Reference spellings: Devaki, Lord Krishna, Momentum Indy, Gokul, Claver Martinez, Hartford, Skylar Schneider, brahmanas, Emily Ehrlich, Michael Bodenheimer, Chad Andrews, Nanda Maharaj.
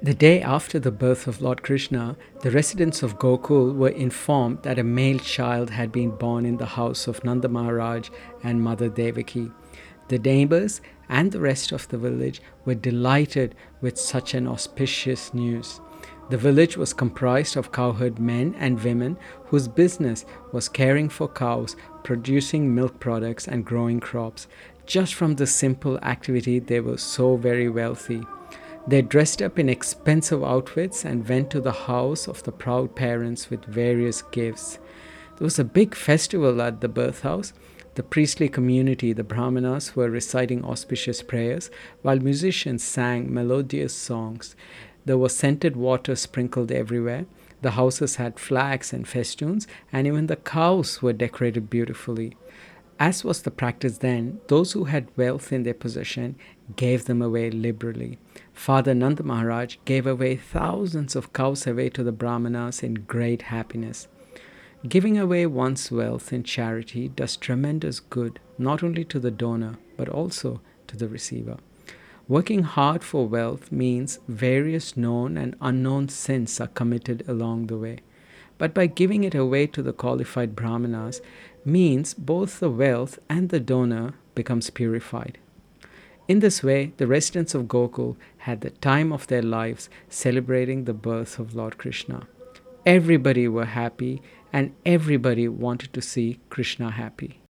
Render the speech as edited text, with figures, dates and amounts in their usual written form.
The day after the birth of Lord Krishna, the residents of Gokul were informed that a male child had been born in the house of Nanda Maharaj and Mother Devaki. The neighbors and the rest of the village were delighted with such an auspicious news. The village was comprised of cowherd men and women whose business was caring for cows, producing milk products and growing crops. Just from this simple activity, they were so very wealthy. They dressed up in expensive outfits and went to the house of the proud parents with various gifts. There was a big festival at the birth house. The priestly community, the brahmanas, were reciting auspicious prayers while musicians sang melodious songs. There was scented water sprinkled everywhere. The houses had flags and festoons, and even the cows were decorated beautifully. As was the practice then, those who had wealth in their possession gave them away liberally. Father Nanda Maharaj gave away thousands of cows away to the brahmanas in great happiness. Giving away one's wealth in charity does tremendous good, not only to the donor, but also to the receiver. Working hard for wealth means various known and unknown sins are committed along the way. But by giving it away to the qualified brahmanas means both the wealth and the donor becomes purified. In this way, the residents of Gokul had the time of their lives celebrating the birth of Lord Krishna. Everybody were happy and everybody wanted to see Krishna happy.